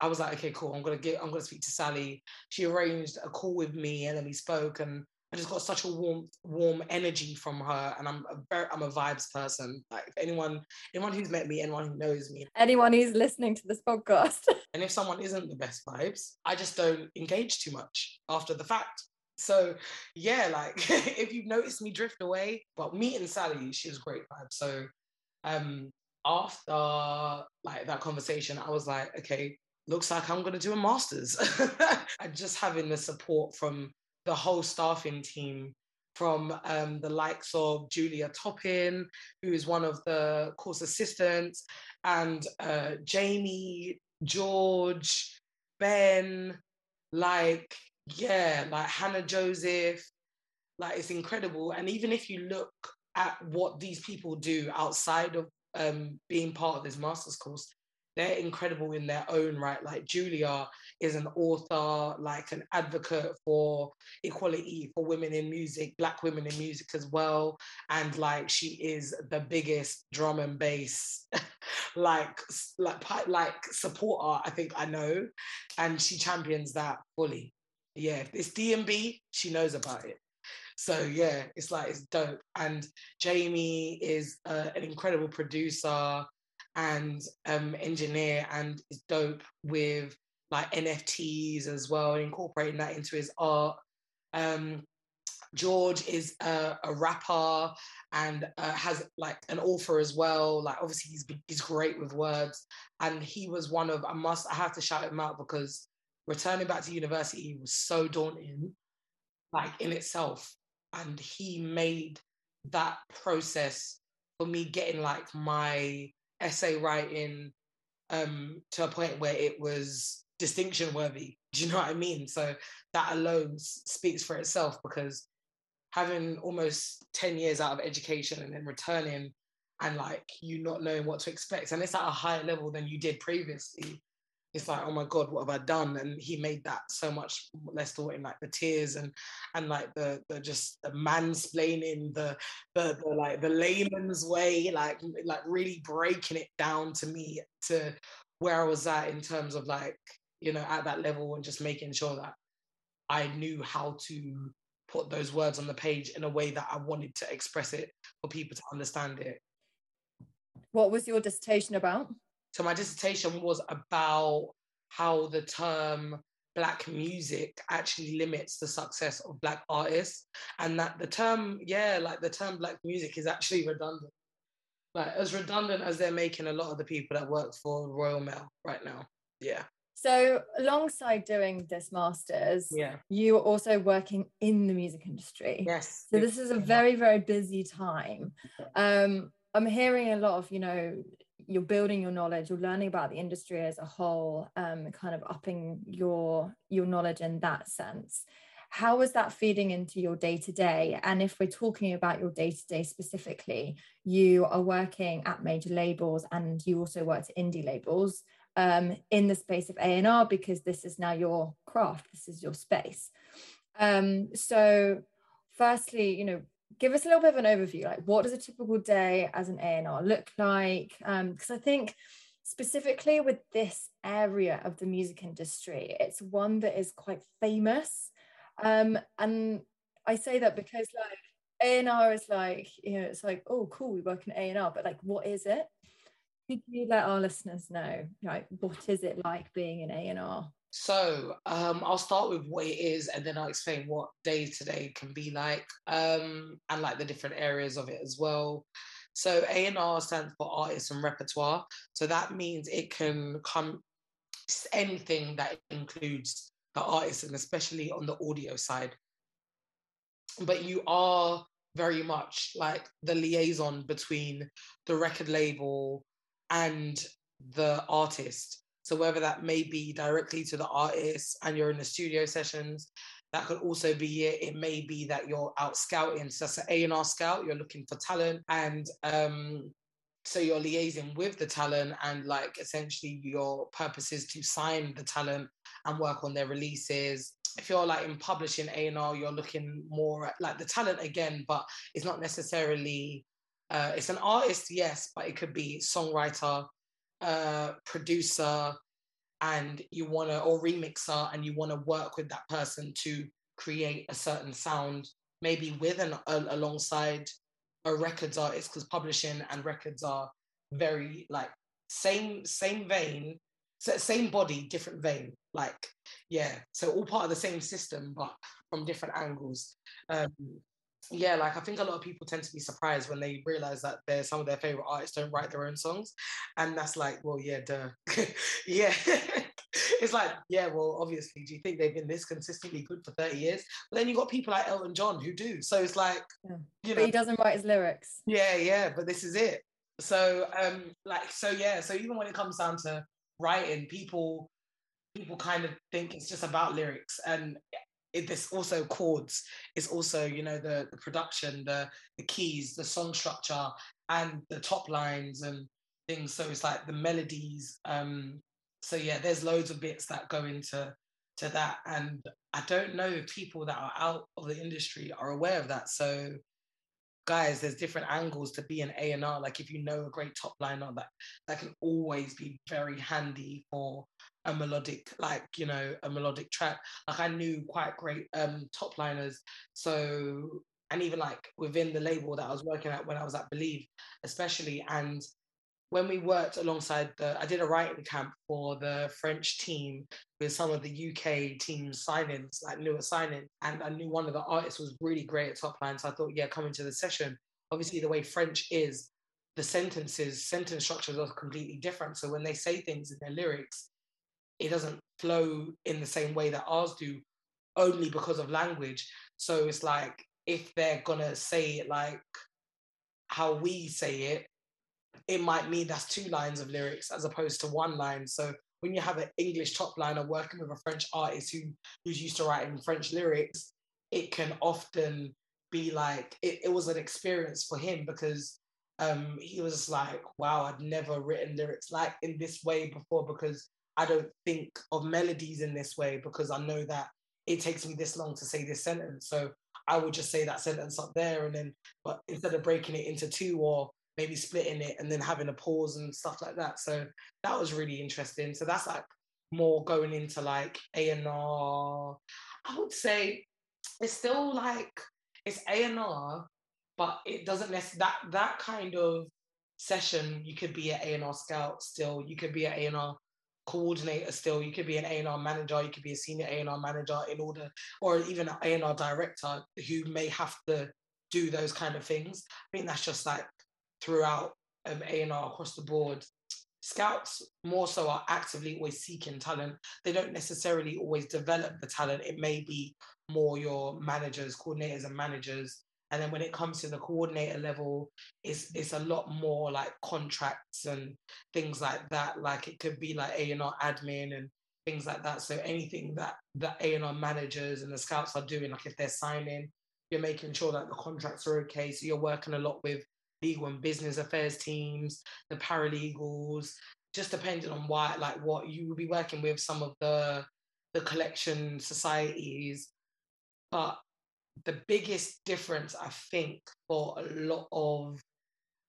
I was like, okay, cool. I'm gonna get, I'm gonna speak to Sally. She arranged a call with me, and then we spoke, and I just got such a warm, warm energy from her, and I'm a very, I'm a vibes person. Like, anyone, anyone who's met me, anyone who knows me, anyone who's listening to this podcast. And if someone isn't the best vibes, I just don't engage too much after the fact. So, yeah, like, if you've noticed me drift away, but meeting Sally, she was great vibe. So, um, after like that conversation, I was like, okay, looks like I'm gonna do a master's. And just having the support from the whole staffing team, from um, the likes of Julia Toppin, who is one of the course assistants, and uh, Jamie, George, Ben, like, yeah, like Hannah Joseph, like, it's incredible. And even if you look at what these people do outside of um, being part of this master's course, they're incredible in their own right. Like, Julia is an author, like an advocate for equality for women in music, Black women in music as well. And like, she is the biggest drum and bass, like, like, like supporter I think I know. And she champions that fully. Yeah, if it's D and B, she knows about it. So yeah, it's like, it's dope. And Jamie is uh, an incredible producer and um, engineer, and is dope with like N F Ts as well, and incorporating that into his art. Um, George is a, a rapper, and uh, has like an author as well. Like, obviously he's he's great with words, and he was one of, I must, I have to shout him out, because returning back to university was so daunting, like, in itself, and he made that process for me getting like my essay writing um, to a point where it was distinction worthy. Do you know what I mean? So that alone speaks for itself, because having almost ten years out of education and then returning, and like, you not knowing what to expect, and it's at a higher level than you did previously, it's like, oh my God, what have I done? And he made that so much less daunting, like the tears and and like the the just the mansplaining, the the, the like the layman's way, like like really breaking it down to me, to where I was at in terms of like, you know, at that level, and just making sure that I knew how to put those words on the page in a way that I wanted to express it for people to understand it. What was your dissertation about? So my dissertation was about how the term Black music actually limits the success of Black artists, and that the term, yeah, like the term Black music is actually redundant. Like, as redundant as they're making a lot of the people that work for Royal Mail right now. Yeah. So alongside doing this master's, yeah, you were also working in the music industry. Yes. So this is a very, very busy time. Um, I'm hearing a lot of, you know, you're building your knowledge, you're learning about the industry as a whole, um, kind of upping your your knowledge in that sense. How is that feeding into your day-to-day? And if we're talking about your day-to-day specifically, you are working at major labels, and you also work at indie labels um, in the space of A and R, because this is now your craft, this is your space. Um, so firstly, you know, give us a little bit of an overview, like what does a typical day as an A and R look like? Um, because I think specifically with this area of the music industry, it's one that is quite famous. Um, and I say that because like A and R is like, you know, it's like, oh, cool, we work in A and R, but like, what is it? Could you let our listeners know, like, what is it like being an A and R? So um, I'll start with what it is, and then I'll explain what day-to-day can be like, um, and like the different areas of it as well. So A and R stands for Artists and Repertoire. So that means it can come anything that includes the artists, and especially on the audio side. But you are very much like the liaison between the record label and the artist. So whether that may be directly to the artist and you're in the studio sessions, that could also be it. It may be that you're out scouting. So that's an A and R scout, you're looking for talent. And um, so you're liaising with the talent, and like essentially your purpose is to sign the talent and work on their releases. If you're like in publishing A and R, you're looking more at like the talent again, but it's not necessarily, uh, it's an artist, yes, but it could be songwriter, uh producer, and you want to, or remixer, and you want to work with that person to create a certain sound, maybe with an uh, alongside a records artist, because publishing and records are very like same same vein, so same body, different vein, like, yeah, so all part of the same system but from different angles. um Yeah, like I think a lot of people tend to be surprised when they realise that there's some of their favourite artists don't write their own songs. And that's like, well, yeah, duh. Yeah. It's like, yeah, well, obviously, do you think they've been this consistently good for thirty years? But then you've got people like Elton John who do. So it's like, yeah. you know. But he doesn't write his lyrics. Yeah, yeah, but this is it. So, um, like, so yeah, so even when it comes down to writing, people, people kind of think it's just about lyrics. And It, this also chords, it's also, you know, the, the production, the, the keys, the song structure, and the top lines and things. So it's like the melodies. Um, so yeah, there's loads of bits that go into to that. And I don't know if people that are out of the industry are aware of that. So guys, there's different angles to be an A and R. Like if you know a great top liner, that, that can always be very handy for a melodic, like, you know, a melodic track. Like I knew quite great um, top liners. So, and even like within the label that I was working at when I was at Believe, especially. And when we worked alongside the, I did a writing camp for the French team with some of the U K team sign-ins, like newer sign-in. And I knew one of the artists was really great at top line. So I thought, yeah, coming to the session, obviously the way French is, the sentences, sentence structures are completely different. So when they say things in their lyrics, it doesn't flow in the same way that ours do, only because of language. So it's like, if they're gonna say it like how we say it, it might mean that's two lines of lyrics as opposed to one line. So when you have an English top liner working with a French artist who who's used to writing French lyrics, it can often be like, it, it was an experience for him, because um, he was like, wow, I'd never written lyrics like in this way before, because I don't think of melodies in this way, because I know that it takes me this long to say this sentence. So I would just say that sentence up there, and then, but instead of breaking it into two, or maybe splitting it and then having a pause and stuff like that. So that was really interesting. So that's like more going into like A and R. I would say it's still like, it's A and R, but it doesn't necessarily, that, that kind of session, you could be an A and R scout still, you could be an A and R coordinator still, you could be an A and R manager, you could be a senior A and R manager in order, or even an A and R director who may have to do those kind of things. I think that's just like, throughout um, A and R across the board. Scouts more so are actively always seeking talent. They don't necessarily always develop the talent. It may be more your managers, coordinators and managers. And then when it comes to the coordinator level, it's, it's a lot more like contracts and things like that. Like it could be like A and R admin and things like that. So anything that the A and R managers and the scouts are doing, like if they're signing, you're making sure that the contracts are okay. So you're working a lot with legal and business affairs teams, the paralegals, just depending on why, like what you will be working with, some of the the collection societies. But the biggest difference, I think, for a lot of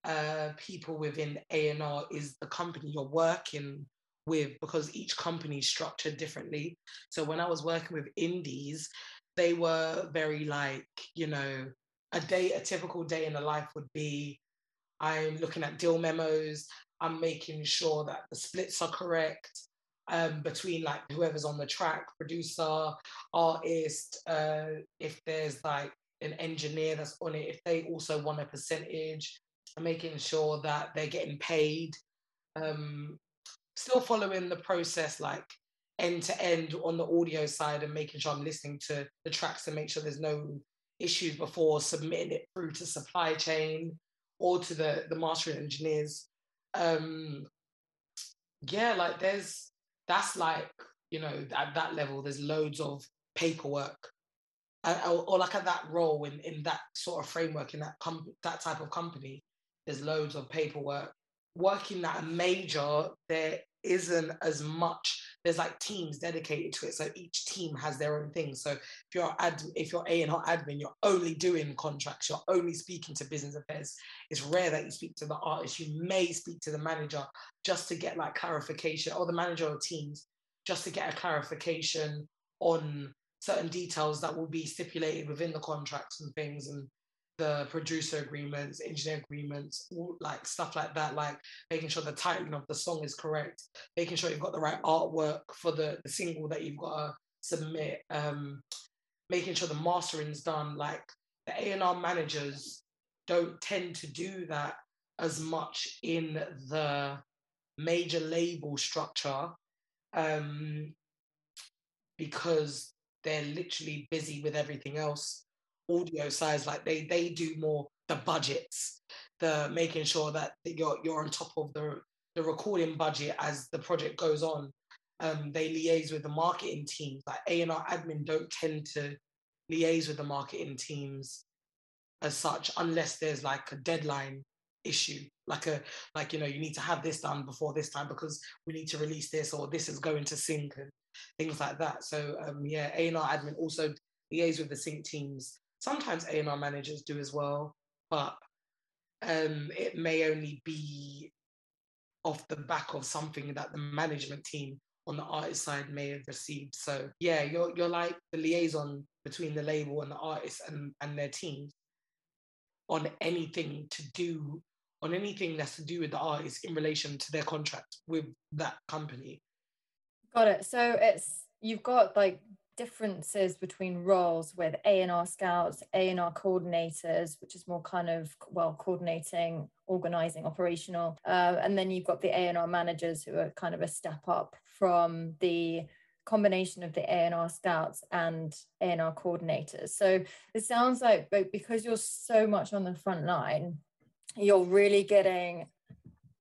uh, people within A and R is the company you're working with, because each company is structured differently. So when I was working with indies, they were very like, you know, a day, a typical day in the life would be, I'm looking at deal memos, I'm making sure that the splits are correct um, between like whoever's on the track, producer, artist, uh, if there's like an engineer that's on it, if they also want a percentage, I'm making sure that they're getting paid. Um, still following the process like end to end on the audio side and making sure I'm listening to the tracks to make sure there's no issues before submitting it through to supply chain or to the, the mastering engineers. Um, yeah, like there's, that's like, you know, at that level, there's loads of paperwork and, or, or like at that role in, in that sort of framework, in that com- that type of company, there's loads of paperwork. Working at a major, there isn't as much, there's like teams dedicated to it. So each team has their own thing. So if you're ad, if you're A and R admin, you're only doing contracts, you're only speaking to business affairs. It's rare that you speak to the artist. You may speak to the manager just to get like clarification, or the manager of teams, just to get a clarification on certain details that will be stipulated within the contracts and things, and the producer agreements, engineer agreements, all like stuff like that, like making sure the titling of the song is correct, making sure you've got the right artwork for the, the single that you've got to submit, um, making sure the mastering's done. Like the A and R managers don't tend to do that as much in the major label structure um, because they're literally busy with everything else. Audio size, like they they do more the budgets, the making sure that you're you're on top of the the recording budget as the project goes on. Um, they liaise with the marketing teams. Like A and R admin don't tend to liaise with the marketing teams as such, unless there's like a deadline issue, like a like you know you need to have this done before this time because we need to release this, or this is going to sync and things like that. So um, yeah, A and R admin also liaise with the sync teams. Sometimes A and R managers do as well, but um, it may only be off the back of something that the management team on the artist side may have received. So yeah, you're you're like the liaison between the label and the artist and, and their team on anything to do, on anything that's to do with the artist in relation to their contract with that company. Got it. So it's, you've got like differences between roles with A and R scouts, A and R coordinators, which is more kind of, well, coordinating, organising, operational. Uh, and then you've got the A and R managers, who are kind of a step up from the combination of the A and R scouts and A and R coordinators. So it sounds like, because you're so much on the front line, you're really getting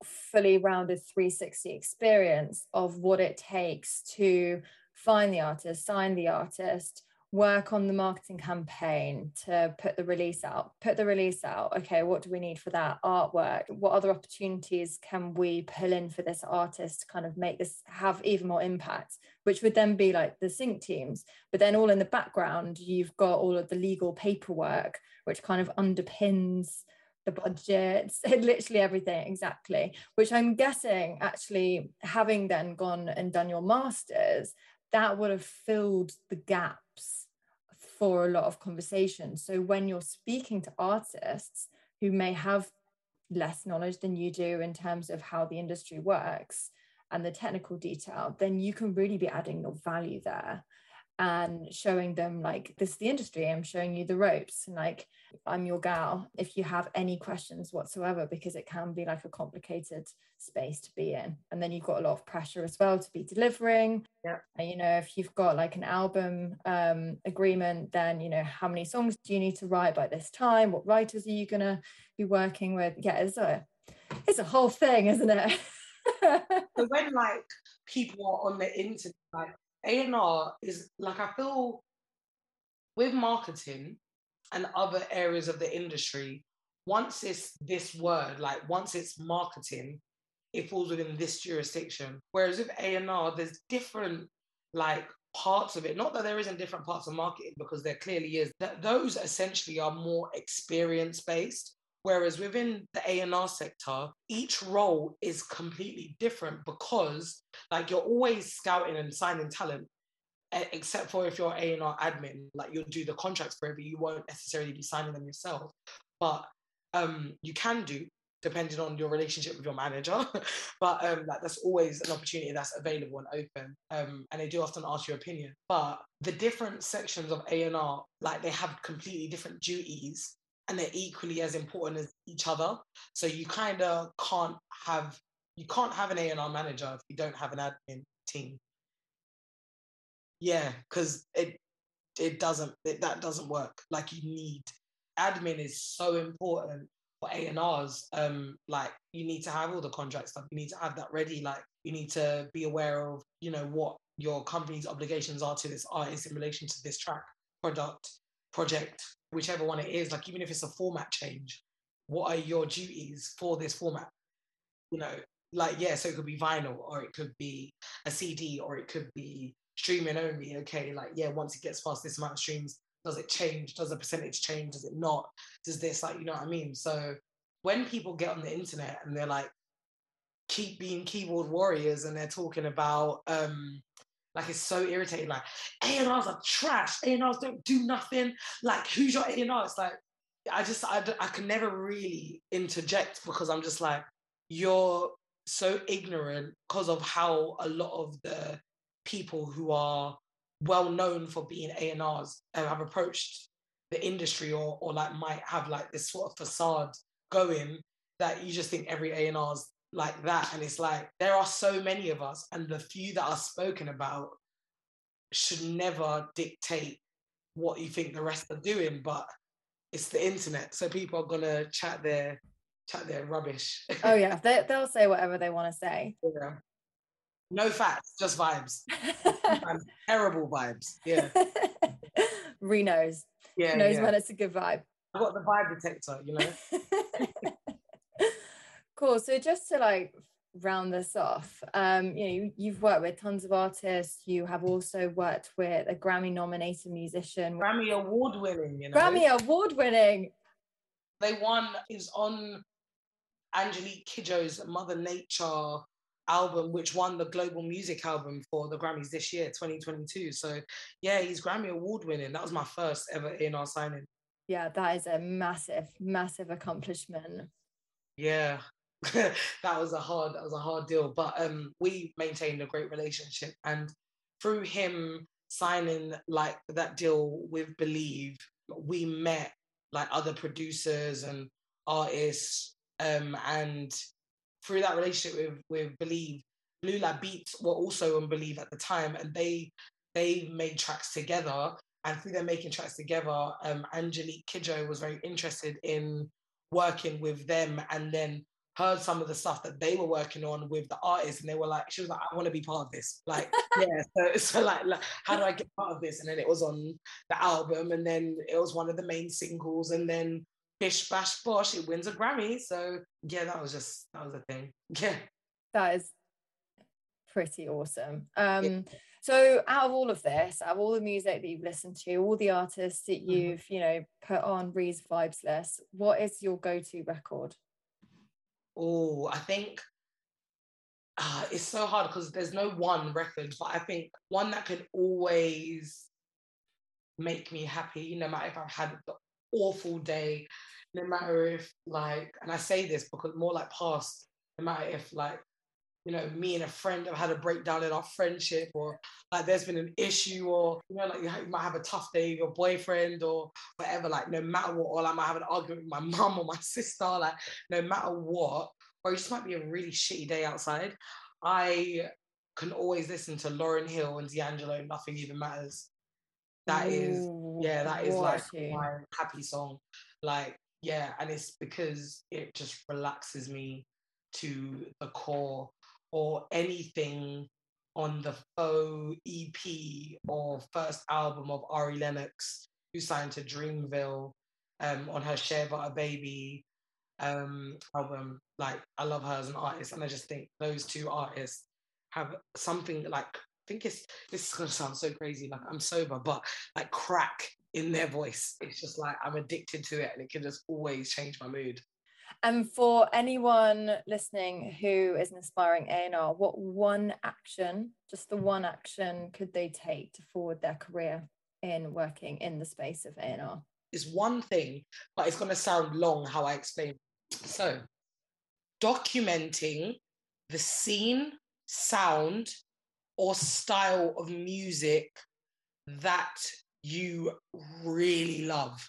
fully rounded three sixty experience of what it takes to find the artist, sign the artist, work on the marketing campaign to put the release out, put the release out. Okay, what do we need for that artwork? What other opportunities can we pull in for this artist to kind of make this have even more impact, which would then be like the sync teams. But then all in the background, you've got all of the legal paperwork, which kind of underpins the budgets, literally everything, exactly. Which I'm guessing, actually, having then gone and done your master's, that would have filled the gaps for a lot of conversations. So when you're speaking to artists who may have less knowledge than you do in terms of how the industry works and the technical detail, then you can really be adding your value there and showing them, like, this is the industry, I'm showing you the ropes, and like, I'm your gal if you have any questions whatsoever, because it can be like a complicated space to be in. And then you've got a lot of pressure as well to be delivering. Yeah. And, you know, if you've got like an album um, agreement, then, you know, how many songs do you need to write by this time? What writers are you going to be working with? Yeah, it's a, it's a whole thing, isn't it? So when like people are on the internet, like A and R is like, I feel with marketing and other areas of the industry, once it's this word, like once it's marketing, it falls within this jurisdiction. Whereas with A and R, there's different like parts of it, not that there isn't different parts of marketing, because there clearly is, that those essentially are more experience-based. Whereas within the A and R sector, each role is completely different, because like you're always scouting and signing talent, except for if you're A and R admin, like you'll do the contracts for it, but you won't necessarily be signing them yourself. But um, you can do, depending on your relationship with your manager. But um, like, that's always an opportunity that's available and open. Um, and they do often ask your opinion. But the different sections of A and R, like they have completely different duties, and they're equally as important as each other. So you kind of can't have, you can't have an A and R manager if you don't have an admin team. Yeah, because it it doesn't, it, that doesn't work. Like you need, admin is so important for A and Rs. Um, like you need to have all the contract stuff. You need to have that ready. Like you need to be aware of, you know, what your company's obligations are to this artist in relation to this track, product, project, whichever one it is. Like even if it's a format change, what are your duties for this format? You know, like, yeah, so it could be vinyl, or it could be a C D, or it could be streaming only. Okay, like, yeah, once it gets past this amount of streams, does it change? Does the percentage change? Does it not? Does this, like, you know what I mean? So when people get on the internet and they're like, keep being keyboard warriors, and they're talking about um like, it's so irritating. Like, A and Rs are trash. A and Rs don't do nothing. Like, who's your A and R? It's like, I just, I, I can never really interject, because I'm just like, you're so ignorant because of how a lot of the people who are well known for being A and Rs have approached the industry, or or like might have like this sort of facade going, that you just think every A and R is like that. And it's like, there are so many of us, and the few that are spoken about should never dictate what you think the rest are doing. But it's the internet, so people are gonna chat their chat their rubbish. Oh yeah, they, they'll say whatever they want to say. Yeah, no facts, just vibes. Terrible vibes. Yeah. Ree knows. Yeah, knows yeah. When it's a good vibe. I've got the vibe detector, you know. Cool. So just to like round this off, um, you know, you, you've worked with tons of artists. You have also worked with a Grammy-nominated musician. Grammy award-winning, you know. Grammy award-winning. They won, is on Angelique Kidjo's Mother Nature album, which won the Global Music Album for the Grammys this year, twenty twenty-two. So yeah, he's Grammy award-winning. That was my first ever A and R signing. Yeah, that is a massive, massive accomplishment. Yeah. that was a hard that was a hard deal, but um we maintained a great relationship, and through him signing like that deal with Believe, we met like other producers and artists, um and through that relationship with with Believe, Blue Lab Beats were also on Believe at the time, and they they made tracks together, and through their making tracks together, um Angelique Kidjo was very interested in working with them, and then heard some of the stuff that they were working on with the artists, and they were like, she was like, I want to be part of this. Like, yeah, so, so like, like, how do I get part of this? And then it was on the album, and then it was one of the main singles, and then bish, bash, bosh, it wins a Grammy. So yeah, that was just, that was a thing. Yeah. That is pretty awesome. Um, yeah. So out of all of this, out of all the music that you've listened to, all the artists that you've, you know, put on Ree's Vibes list, what is your go-to record? Oh, I think uh, it's so hard because there's no one record, but I think one that can always make me happy, no matter if I've had an awful day, no matter if like, and I say this because more like past, no matter if like, you know, me and a friend have had a breakdown in our friendship, or like there's been an issue, or, you know, like you might have a tough day with your boyfriend or whatever, like no matter what, or like, I might have an argument with my mum or my sister, like no matter what, or it just might be a really shitty day outside, I can always listen to Lauryn Hill and D'Angelo, Nothing Even Matters. That Ooh, is, yeah, that is like you. My happy song. Like, yeah, and it's because it just relaxes me to the core. Or anything on the faux E P or first album of Ari Lennox, who signed to Dreamville, um, on her Share Butter Baby um, album. Like, I love her as an artist, and I just think those two artists have something like think it's, this is going to sound so crazy, like I'm sober, but like crack in their voice. It's just like I'm addicted to it and it can just always change my mood. And for anyone listening who is an aspiring A and R, what one action, just the one action, could they take to forward their career in working in the space of A and R? It's one thing, but it's going to sound long how I explain. So, documenting the scene, sound, or style of music that you really love.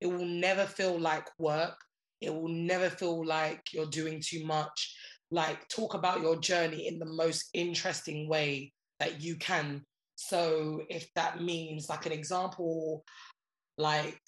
It will never feel like work. It will never feel like you're doing too much. Like, talk about your journey in the most interesting way that you can. So if that means, like, an example, like,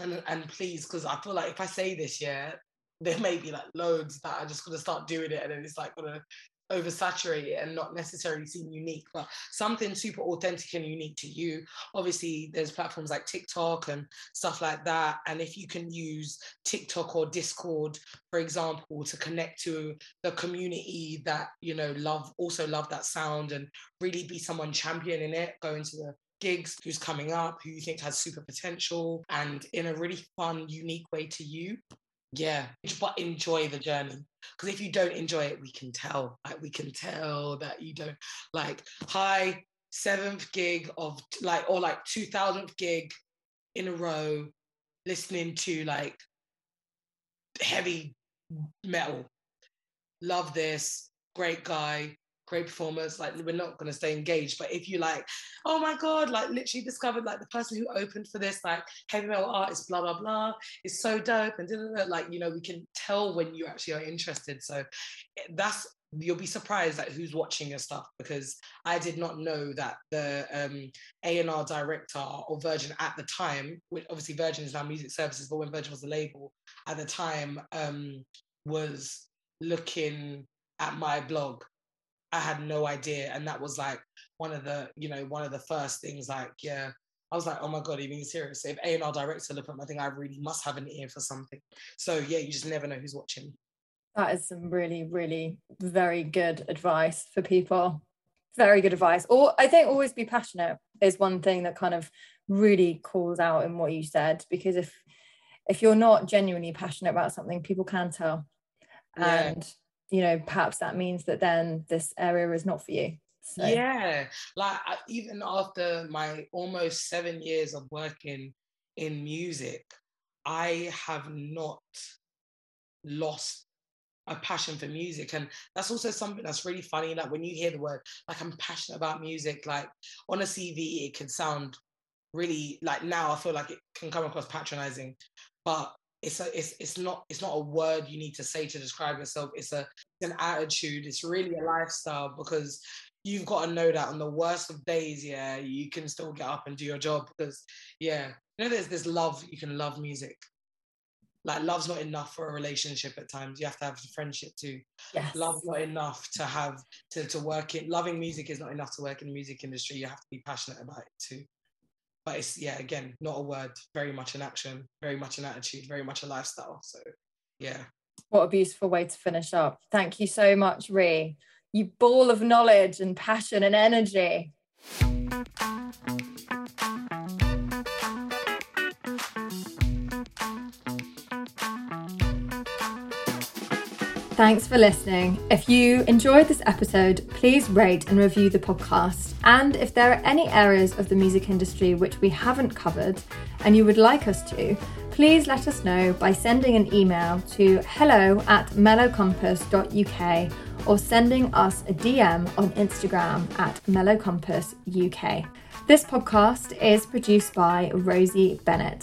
and, and please, because I feel like if I say this, yeah, there may be like loads that are just going to start doing it and then it's like going to oversaturate it and not necessarily seem unique, but something super authentic and unique to you. Obviously, there's platforms like TikTok and stuff like that. And if you can use TikTok or Discord, for example, to connect to the community that, you know, love, also love that sound and really be someone championing it, going to the gigs, who's coming up, who you think has super potential, and in a really fun, unique way to you. Yeah, but enjoy the journey, because if you don't enjoy it, we can tell. Like, we can tell that you don't. Like, hi, seventh gig of like, or like two thousandth gig in a row, listening to like heavy metal. Love this, great guy, great performance. Like, we're not going to stay engaged, but if you like, oh my god, like literally discovered like the person who opened for this like heavy metal artist, blah blah blah, is so dope, and like, you know, we can tell when you actually are interested. So that's, you'll be surprised at who's watching your stuff, because I did not know that the um, A and R director or Virgin at the time, which obviously Virgin is now Music Services, but when Virgin was a label at the time, um, was looking at my blog. I had no idea, and that was like one of the, you know, one of the first things. Like, yeah, I was like, oh my god, are you being serious? If A and R director look at my thing, I really must have an ear for something. So yeah, you just never know who's watching. That is some really, really very good advice for people. Very good advice. Or I think always be passionate is one thing that kind of really calls out in what you said, because if if you're not genuinely passionate about something, people can tell. And yeah. You know, perhaps that means that then this area is not for you. So. Yeah, like I, even after my almost seven years of working in music, I have not lost a passion for music. And that's also something that's really funny. Like, when you hear the word, like, I'm passionate about music, like on a C V, it can sound really, like, now I feel like it can come across patronizing, but It's a, it's it's not it's not a word you need to say to describe yourself. It's a it's an attitude. It's really a lifestyle, because you've got to know that on the worst of days, yeah, you can still get up and do your job, because yeah, you know, there's this love. You can love music. Like, love's not enough for a relationship at times. You have to have friendship too. Yes. Love's not enough to have to to work in. Loving music is not enough to work in the music industry. You have to be passionate about it too. But it's, yeah, again, not a word, very much an action, very much an attitude, very much a lifestyle. So, yeah. What a beautiful way to finish up. Thank you so much, Ree. You ball of knowledge and passion and energy. Thanks for listening. If you enjoyed this episode, please rate and review the podcast. And if there are any areas of the music industry which we haven't covered and you would like us to, please let us know by sending an email to hello at melocompass.uk or sending us a D M on Instagram at melocompass U K. This podcast is produced by Rosie Bennett.